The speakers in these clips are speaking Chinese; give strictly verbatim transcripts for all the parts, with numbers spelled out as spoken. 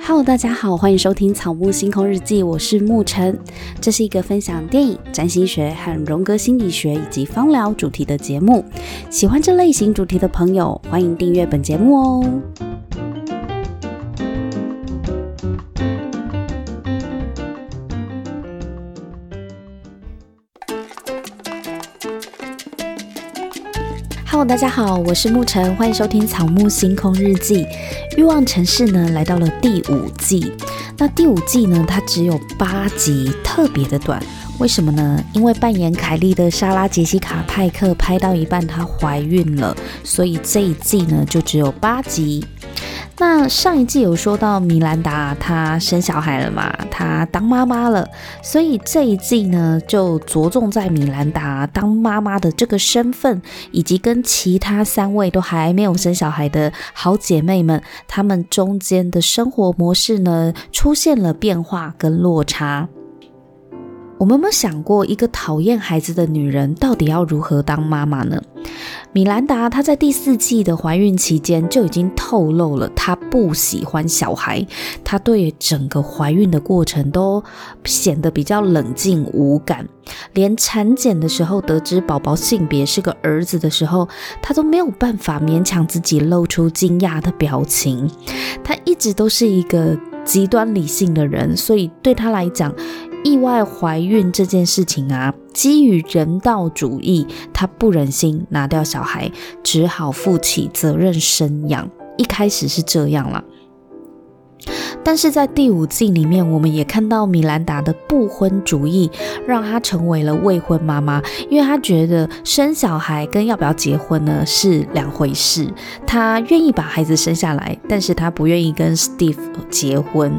Hello， 大家好，欢迎收听草木星空日记，我是沐晨。这是一个分享电影、占星学和荣格心理学以及芳疗主题的节目。喜欢这类型主题的朋友，欢迎订阅本节目哦。Hello， 大家好，我是沐晨，欢迎收听草木星空日记。欲望城市呢，来到了第五季。那第五季呢，它只有八集，特别的短。为什么呢？因为扮演凯莉的莎拉·杰西卡·派克拍到一半，她怀孕了，所以这一季呢，就只有八集。那上一季有说到米兰达她生小孩了嘛，她当妈妈了，所以这一季呢就着重在米兰达当妈妈的这个身份，以及跟其他三位都还没有生小孩的好姐妹们，她们中间的生活模式呢出现了变化跟落差。我们有没有想过，一个讨厌孩子的女人到底要如何当妈妈呢？米兰达她在第四季的怀孕期间就已经透露了，她不喜欢小孩，她对整个怀孕的过程都显得比较冷静无感，连产检的时候得知宝宝性别是个儿子的时候，她都没有办法勉强自己露出惊讶的表情。她一直都是一个极端理性的人，所以对她来讲，意外怀孕这件事情啊，基于人道主义，她不忍心拿掉小孩，只好负起责任生养。一开始是这样啦，但是在第五季里面，我们也看到米兰达的不婚主义让她成为了未婚妈妈，因为她觉得生小孩跟要不要结婚呢是两回事。她愿意把孩子生下来，但是她不愿意跟 Steve 结婚。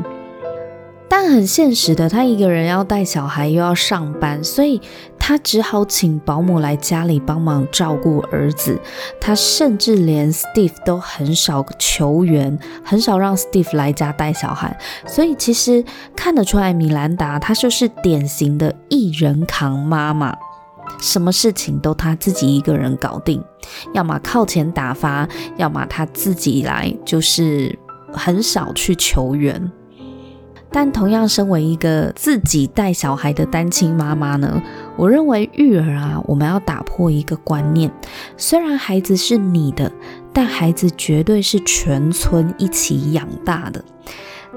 但很现实的，她一个人要带小孩又要上班，所以她只好请保姆来家里帮忙照顾儿子。她甚至连 Steve 都很少求援，很少让 Steve 来家带小孩。所以其实看得出来，米兰达她就是典型的一人扛妈妈，什么事情都她自己一个人搞定，要么靠钱打发，要么她自己来，就是很少去求援。但同样身为一个自己带小孩的单亲妈妈呢，我认为育儿啊，我们要打破一个观念，虽然孩子是你的，但孩子绝对是全村一起养大的。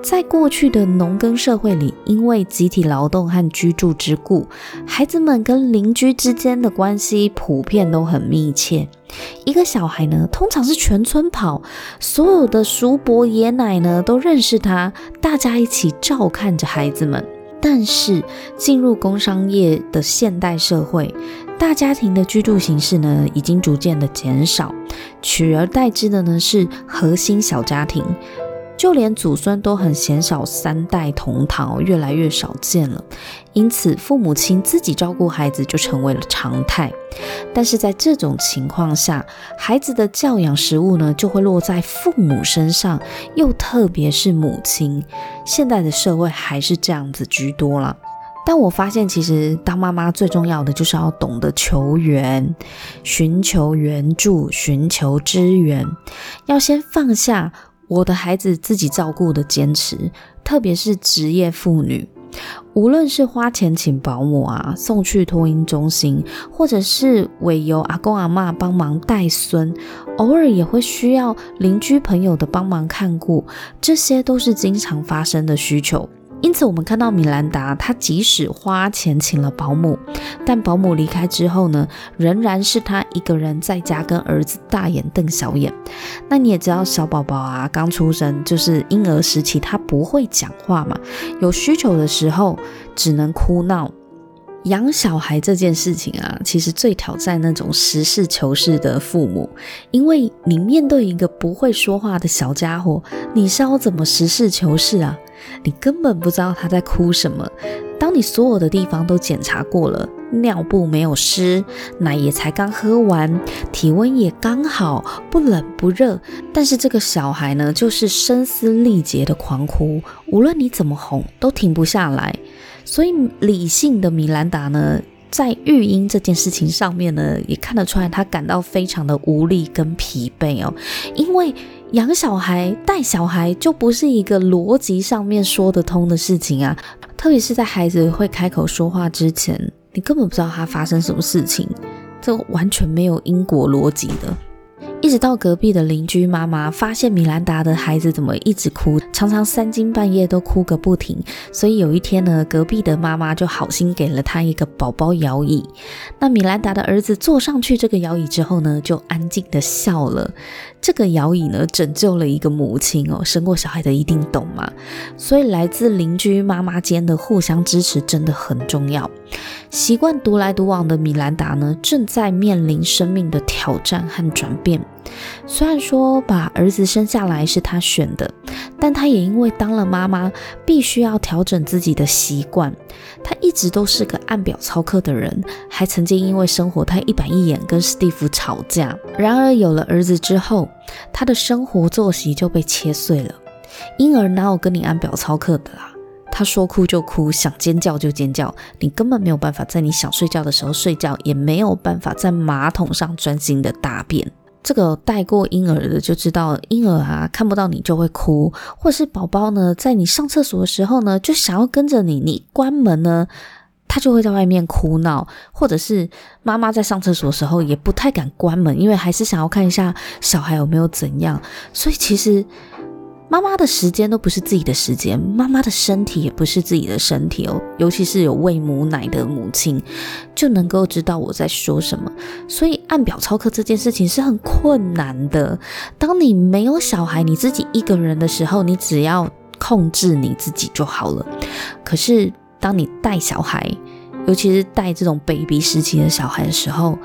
在过去的农耕社会里，因为集体劳动和居住之故，孩子们跟邻居之间的关系普遍都很密切。一个小孩呢，通常是全村跑，所有的叔伯爷奶呢都认识他，大家一起照看着孩子们。但是进入工商业的现代社会，大家庭的居住形式呢已经逐渐的减少，取而代之的呢是核心小家庭。就连祖孙都很鲜少三代同堂，越来越少见了。因此父母亲自己照顾孩子就成为了常态。但是在这种情况下，孩子的教养食物呢就会落在父母身上，又特别是母亲。现代的社会还是这样子居多啦。但我发现其实当妈妈最重要的就是要懂得求援，寻求援助，寻求支援，要先放下我的孩子自己照顾的坚持，特别是职业妇女，无论是花钱请保姆啊，送去托婴中心，或者是委由阿公阿嬷帮忙带孙，偶尔也会需要邻居朋友的帮忙看顾，这些都是经常发生的需求。因此我们看到米兰达，她即使花钱请了保姆，但保姆离开之后呢，仍然是她一个人在家跟儿子大眼瞪小眼。那你也知道小宝宝啊，刚出生就是婴儿时期，他不会讲话嘛，有需求的时候只能哭闹。养小孩这件事情啊，其实最挑战那种实事求是的父母，因为你面对一个不会说话的小家伙，你是要怎么实事求是啊？你根本不知道他在哭什么。当你所有的地方都检查过了，尿布没有湿，奶也才刚喝完，体温也刚好，不冷不热，但是这个小孩呢，就是声嘶力竭的狂哭，无论你怎么哄都停不下来。所以理性的米兰达呢，在育婴这件事情上面呢，也看得出来他感到非常的无力跟疲惫哦，因为养小孩带小孩就不是一个逻辑上面说得通的事情啊，特别是在孩子会开口说话之前，你根本不知道他发生什么事情，这完全没有因果逻辑的。一直到隔壁的邻居妈妈发现米兰达的孩子怎么一直哭，常常三更半夜都哭个不停，所以有一天呢，隔壁的妈妈就好心给了他一个宝宝摇椅。那米兰达的儿子坐上去这个摇椅之后呢，就安静的笑了。这个摇椅呢，拯救了一个母亲哦，生过小孩的一定懂嘛。所以来自邻居妈妈间的互相支持真的很重要。习惯独来独往的米兰达呢，正在面临生命的挑战和转变。虽然说把儿子生下来是他选的，但他也因为当了妈妈，必须要调整自己的习惯。他一直都是个按表操课的人，还曾经因为生活太一板一眼跟 Steve 吵架。然而有了儿子之后，他的生活作息就被切碎了。婴儿哪有跟你按表操课的啦？他说哭就哭，想尖叫就尖叫，你根本没有办法在你想睡觉的时候睡觉，也没有办法在马桶上专心的大便。这个带过婴儿的就知道，婴儿啊看不到你就会哭，或是宝宝呢在你上厕所的时候呢就想要跟着你，你关门呢他就会在外面哭闹，或者是妈妈在上厕所的时候也不太敢关门，因为还是想要看一下小孩有没有怎样。所以其实妈妈的时间都不是自己的时间，妈妈的身体也不是自己的身体哦，尤其是有喂母奶的母亲就能够知道我在说什么。所以按表操课这件事情是很困难的。当你没有小孩，你自己一个人的时候，你只要控制你自己就好了。可是当你带小孩，尤其是带这种 baby 时期的小孩的时候，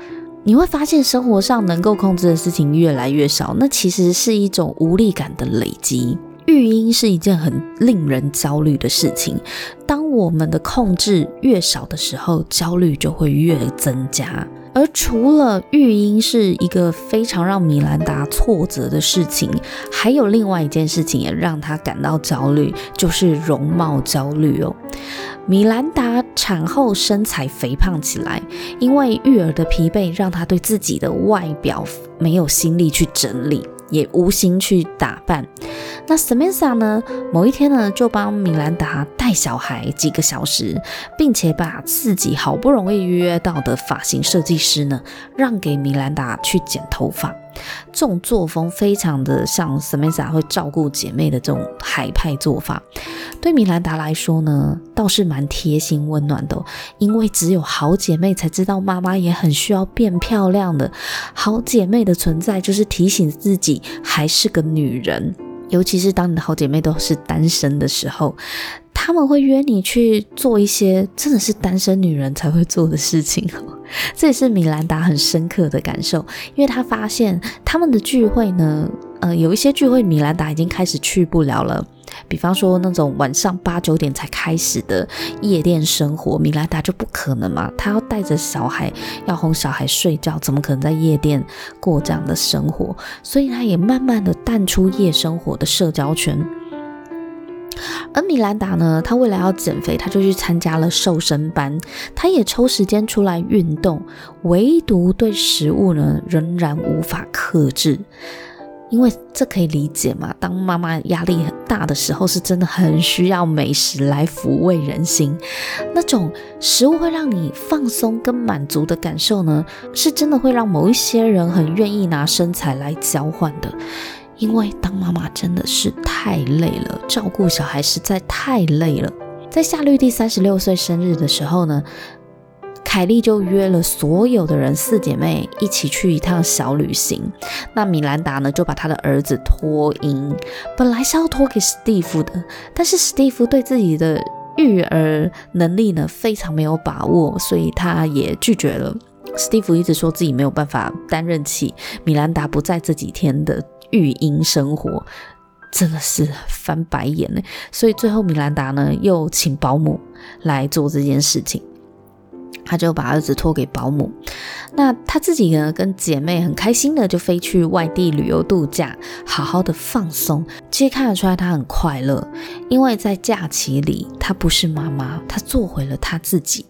你会发现生活上能够控制的事情越来越少，那其实是一种无力感的累积。育婴是一件很令人焦虑的事情，当我们的控制越少的时候，焦虑就会越增加。而除了育婴是一个非常让米兰达挫折的事情，还有另外一件事情也让她感到焦虑，就是容貌焦虑哦。米兰达产后身材肥胖起来，因为育儿的疲惫让她对自己的外表没有心力去整理，也无心去打扮。那 Samantha 呢，某一天呢就帮米兰达带小孩几个小时，并且把自己好不容易预约到的发型设计师呢让给米兰达去剪头发。这种作风非常的像 Samantha 会照顾姐妹的这种海派做法，对米兰达来说呢倒是蛮贴心温暖的哦，因为只有好姐妹才知道妈妈也很需要变漂亮的，好姐妹的存在就是提醒自己还是个女人。尤其是当你的好姐妹都是单身的时候，他们会约你去做一些真的是单身女人才会做的事情哦。这也是米兰达很深刻的感受，因为她发现他们的聚会呢，呃，有一些聚会米兰达已经开始去不了了。比方说那种晚上八九点才开始的夜店生活，米兰达就不可能嘛，她要带着小孩，要哄小孩睡觉，怎么可能在夜店过这样的生活？所以她也慢慢的淡出夜生活的社交圈。而米兰达呢，她为了要减肥，她就去参加了瘦身班，她也抽时间出来运动，唯独对食物呢仍然无法克制。因为这可以理解嘛，当妈妈压力很大的时候，是真的很需要美食来抚慰人心。那种食物会让你放松跟满足的感受呢，是真的会让某一些人很愿意拿身材来交换的。因为当妈妈真的是太累了，照顾小孩实在太累了。在夏绿蒂三十六岁生日的时候呢，凯莉就约了所有的人，四姐妹一起去一趟小旅行。那米兰达呢，就把她的儿子托婴，本来是要托给 Steve 的，但是 Steve 对自己的育儿能力呢非常没有把握，所以他也拒绝了。Steve 一直说自己没有办法担任起米兰达不在这几天的育婴生活，真的是翻白眼耶。所以最后米兰达呢又请保姆来做这件事情，他就把儿子托给保姆。那他自己呢跟姐妹很开心的就飞去外地旅游度假，好好的放松。其实看得出来他很快乐，因为在假期里他不是妈妈，他做回了他自己。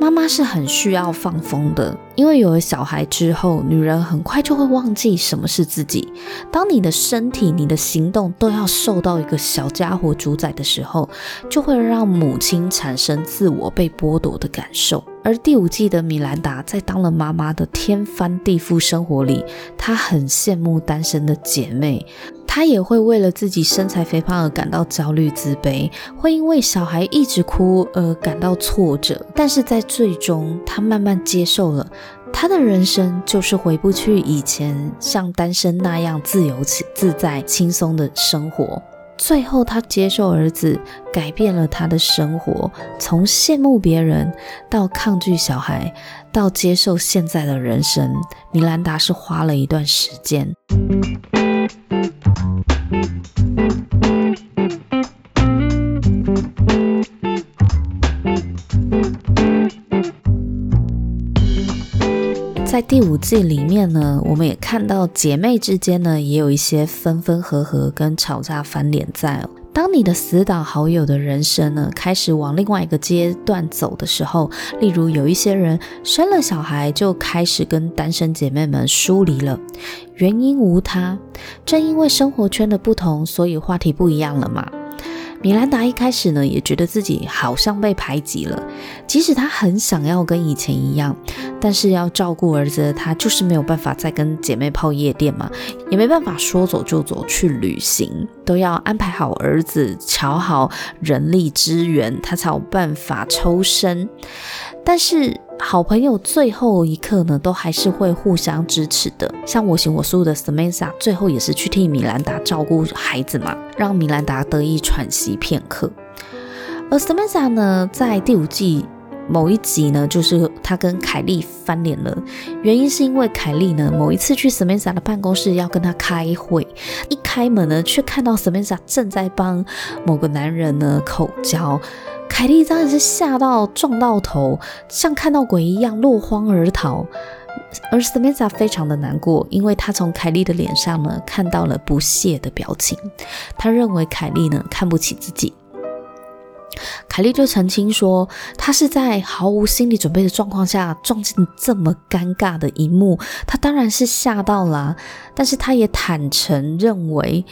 妈妈是很需要放风的，因为有了小孩之后，女人很快就会忘记什么是自己。当你的身体、你的行动都要受到一个小家伙主宰的时候，就会让母亲产生自我被剥夺的感受。而第五季的米兰达在当了妈妈的天翻地覆生活里，她很羡慕单身的姐妹，她也会为了自己身材肥胖而感到焦虑自卑，会因为小孩一直哭而感到挫折。但是在最终，她慢慢接受了她的人生就是回不去以前像单身那样自由自在轻松的生活。最后她接受儿子，改变了她的生活，从羡慕别人到抗拒小孩到接受现在的人生，米兰达是花了一段时间。在第五季里面呢，我们也看到姐妹之间呢也有一些分分合合跟吵架翻脸在哦。当你的死党好友的人生呢开始往另外一个阶段走的时候，例如有一些人生了小孩就开始跟单身姐妹们疏离了，原因无他，正因为生活圈的不同，所以话题不一样了嘛。米兰达一开始呢也觉得自己好像被排挤了，即使她很想要跟以前一样，但是要照顾儿子的她就是没有办法再跟姐妹泡夜店嘛，也没办法说走就走去旅行，都要安排好儿子，瞧好人力资源，她才有办法抽身。但是好朋友最后一刻呢都还是会互相支持的，像我行我素的 Samantha 最后也是去替米兰达照顾孩子嘛，让米兰达得以喘息片刻。而 Samantha 呢在第五季某一集呢就是她跟凯莉翻脸了，原因是因为凯莉呢某一次去 Samantha 的办公室要跟她开会，一开门呢却看到 Samantha 正在帮某个男人呢口交，凯莉当然是吓到撞到头，像看到鬼一样落荒而逃。而 Samantha 非常的难过，因为她从凯莉的脸上呢看到了不屑的表情，她认为凯莉呢看不起自己。凯莉就澄清说，她是在毫无心理准备的状况下撞进这么尴尬的一幕，她当然是吓到啦，但是她也坦诚认为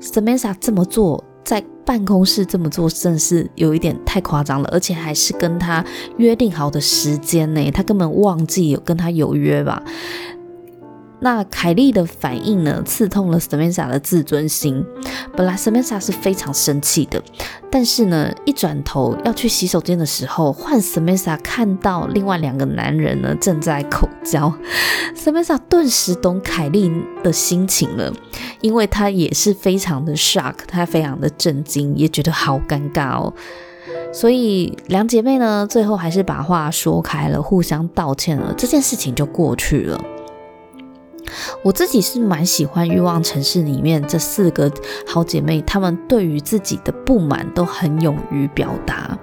Samantha 这么做在办公室这么做真的是有一点太夸张了，而且还是跟他约定好的时间呢，他根本忘记有跟他有约吧。那凯莉的反应呢刺痛了 Samantha 的自尊心，本来 Samantha 是非常生气的，但是呢一转头要去洗手间的时候，换 Samantha 看到另外两个男人呢正在口交， Samantha 顿时懂凯莉的心情了，因为她也是非常的 shock， 她非常的震惊，也觉得好尴尬哦。所以两姐妹呢最后还是把话说开了，互相道歉了，这件事情就过去了。我自己是蛮喜欢《欲望城市》里面这四个好姐妹，她们对于自己的不满都很勇于表达。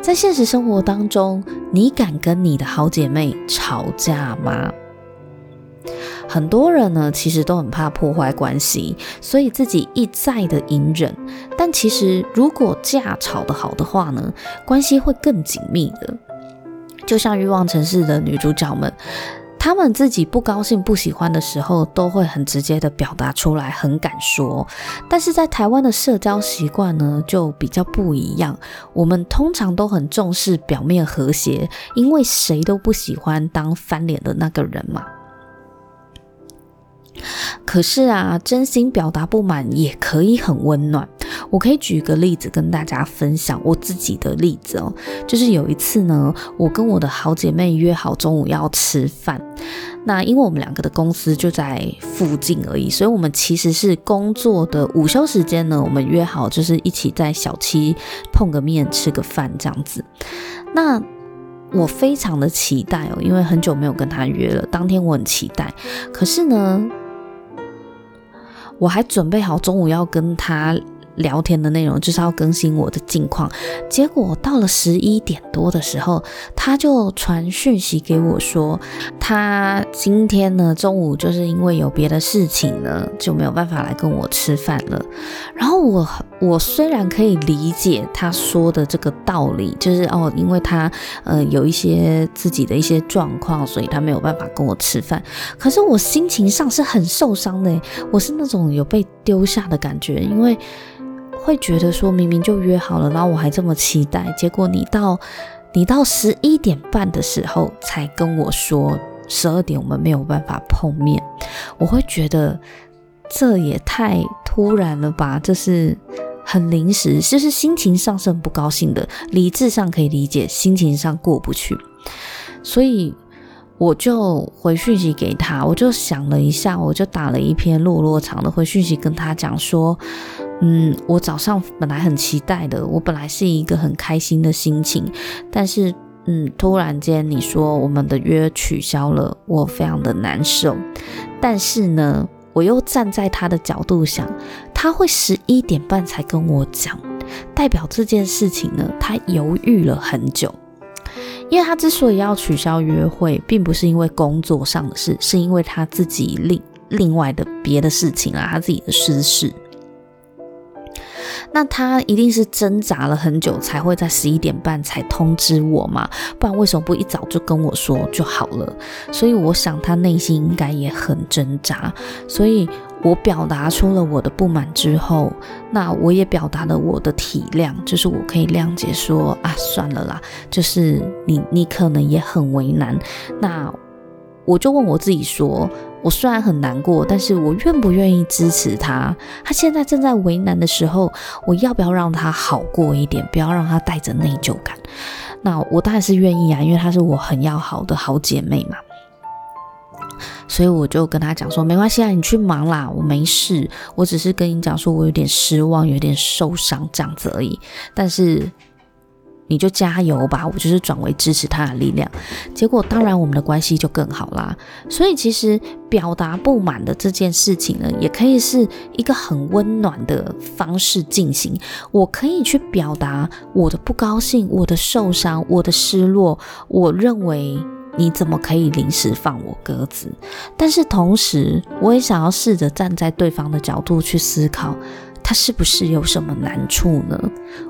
在现实生活当中，你敢跟你的好姐妹吵架吗？很多人呢其实都很怕破坏关系，所以自己一再的隐忍，但其实如果架吵得好的话呢，关系会更紧密的。就像《欲望城市》的女主角们，他们自己不高兴不喜欢的时候都会很直接的表达出来，很敢说。但是在台湾的社交习惯呢就比较不一样，我们通常都很重视表面和谐，因为谁都不喜欢当翻脸的那个人嘛。可是啊，真心表达不满也可以很温暖。我可以举个例子跟大家分享我自己的例子哦，就是有一次呢，我跟我的好姐妹约好中午要吃饭，那因为我们两个的公司就在附近而已，所以我们其实是工作的午休时间呢，我们约好就是一起在小七碰个面吃个饭这样子。那我非常的期待哦，因为很久没有跟她约了，当天我很期待。可是呢，我还准备好中午要跟她聊天的内容，就是要更新我的近况。结果到了十一点多的时候，他就传讯息给我说，他今天呢中午就是因为有别的事情呢，就没有办法来跟我吃饭了。然后我我虽然可以理解他说的这个道理，就是哦，因为他呃有一些自己的一些状况，所以他没有办法跟我吃饭。可是我心情上是很受伤的，我是那种有被丢下的感觉，因为会觉得说明明就约好了，然后我还这么期待，结果你到你到十一点半的时候才跟我说十二点我们没有办法碰面，我会觉得这也太突然了吧，这是很临时，就是心情上是很不高兴的，理智上可以理解，心情上过不去。所以我就回讯息给他，我就想了一下，我就打了一篇落落长的回讯息跟他讲说，嗯，我早上本来很期待的，我本来是一个很开心的心情，但是嗯，突然间你说我们的约取消了，我非常的难受。但是呢，我又站在他的角度想，他会十一点半才跟我讲，代表这件事情呢，他犹豫了很久。因为他之所以要取消约会，并不是因为工作上的事，是因为他自己另另外的别的事情啊，他自己的私事。那他一定是挣扎了很久才会在十一点半才通知我嘛，不然为什么不一早就跟我说就好了？所以我想他内心应该也很挣扎，所以我表达出了我的不满之后，那我也表达了我的体谅，就是我可以谅解说啊，算了啦，就是你你可能也很为难。那我就问我自己说，我虽然很难过，但是我愿不愿意支持他？他现在正在为难的时候，我要不要让他好过一点，不要让他带着内疚感？那我当然是愿意啊，因为他是我很要好的好姐妹嘛。所以我就跟他讲说，没关系啊，你去忙啦，我没事，我只是跟你讲说我有点失望，有点受伤这样子而已，但是你就加油吧，我就是转为支持他的力量。结果当然我们的关系就更好啦。所以其实表达不满的这件事情呢，也可以是一个很温暖的方式进行，我可以去表达我的不高兴，我的受伤，我的失落，我认为你怎么可以临时放我鸽子？但是同时，我也想要试着站在对方的角度去思考，他是不是有什么难处呢？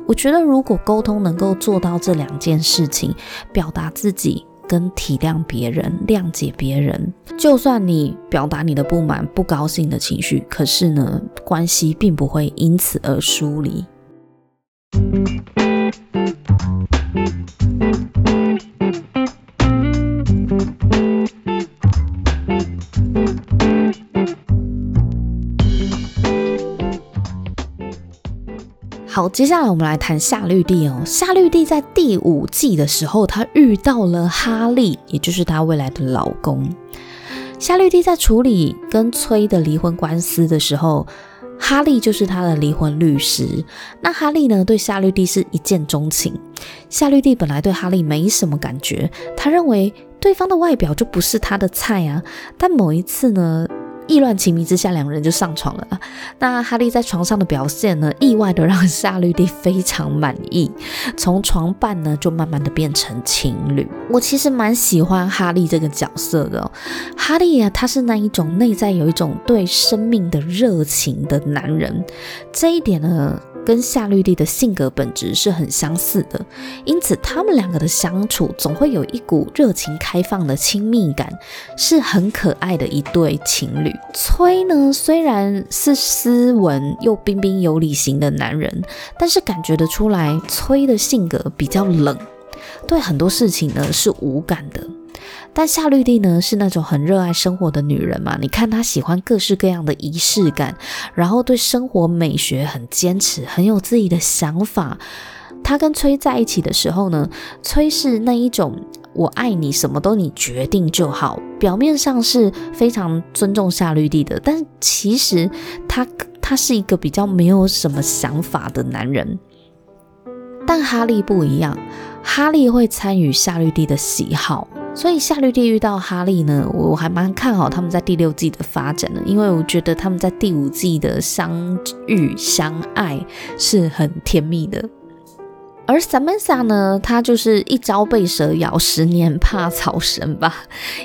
我觉得如果沟通能够做到这两件事情，表达自己跟体谅别人、谅解别人，就算你表达你的不满、不高兴的情绪，可是呢，关系并不会因此而疏离。好，接下来我们来谈夏绿蒂哦。夏绿蒂在第五季的时候，她遇到了哈利，也就是她未来的老公。夏绿蒂在处理跟崔的离婚官司的时候，哈利就是她的离婚律师。那哈利呢，对夏绿蒂是一见钟情。夏绿蒂本来对哈利没什么感觉，她认为对方的外表就不是她的菜啊。但某一次呢，意乱情迷之下，两人就上床了。那哈利在床上的表现呢，意外的让夏绿蒂非常满意，从床伴呢就慢慢的变成情侣。我其实蛮喜欢哈利这个角色的哦。哈利啊，他是那一种内在有一种对生命的热情的男人，这一点呢跟夏绿蒂的性格本质是很相似的，因此他们两个的相处总会有一股热情开放的亲密感，是很可爱的一对情侣。崔呢，虽然是斯文又彬彬有礼型的男人，但是感觉得出来崔的性格比较冷，对很多事情呢是无感的。但夏绿蒂呢，是那种很热爱生活的女人嘛，你看她喜欢各式各样的仪式感，然后对生活美学很坚持，很有自己的想法。她跟崔在一起的时候呢，崔是那一种我爱你，什么都你决定就好，表面上是非常尊重夏绿蒂的，但其实他他是一个比较没有什么想法的男人。但哈利不一样，哈利会参与夏绿蒂的喜好，所以夏绿蒂遇到哈利呢，我还蛮看好他们在第六季的发展的，因为我觉得他们在第五季的相遇相爱是很甜蜜的。而 Samantha 呢，她就是一朝被蛇咬，十年怕草绳吧，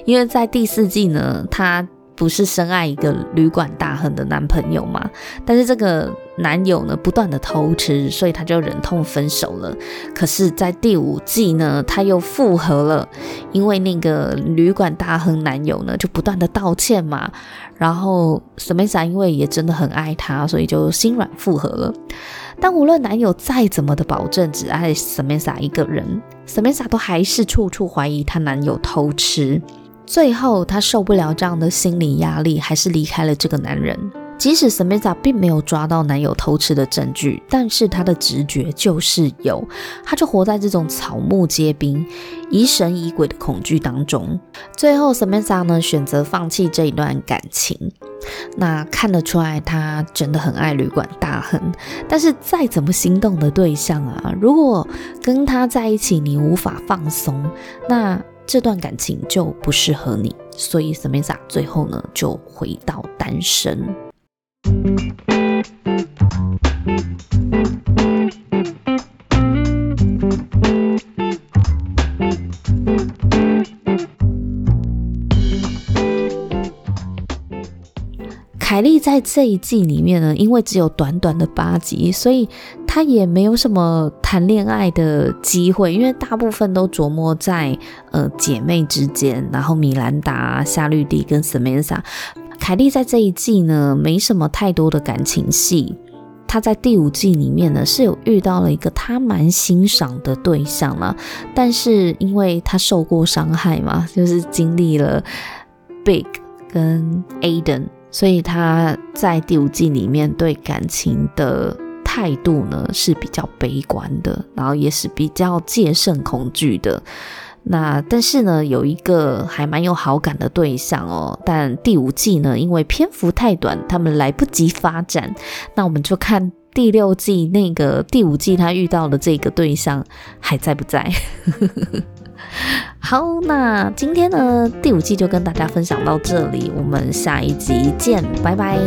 因为在第四季呢，她不是深爱一个旅馆大亨的男朋友嘛，但是这个男友呢不断的偷吃，所以他就忍痛分手了。可是在第五季呢，他又复合了，因为那个旅馆大亨男友呢就不断的道歉嘛，然后 Samantha 因为也真的很爱他，所以就心软复合了。但无论男友再怎么的保证只爱 Samantha 一个人， Samantha 都还是处处怀疑她男友偷吃，最后她受不了这样的心理压力，还是离开了这个男人。即使 Samantha 并没有抓到男友偷吃的证据，但是她的直觉就是有，她就活在这种草木皆兵、疑神疑鬼的恐惧当中。最后 Samantha 呢选择放弃这一段感情，那看得出来她真的很爱旅馆大亨，但是再怎么心动的对象啊，如果跟他在一起你无法放松，那这段感情就不适合你，所以 Samantha 最后呢就回到单身。凯莉在这一季里面呢，因为只有短短的八集，所以她也没有什么谈恋爱的机会，因为大部分都琢磨在呃姐妹之间，然后米兰达、夏绿蒂跟 Samantha。 凯莉在这一季呢没什么太多的感情戏。她在第五季里面呢是有遇到了一个她蛮欣赏的对象啦，但是因为她受过伤害嘛，就是经历了 Big 跟 Aiden，所以他在第五季里面对感情的态度呢是比较悲观的，然后也是比较戒慎恐惧的。那但是呢有一个还蛮有好感的对象哦，但第五季呢因为篇幅太短，他们来不及发展。那我们就看第六季那个第五季他遇到的这个对象还在不在好，那今天呢第五季就跟大家分享到这里，我们下一集见，拜拜。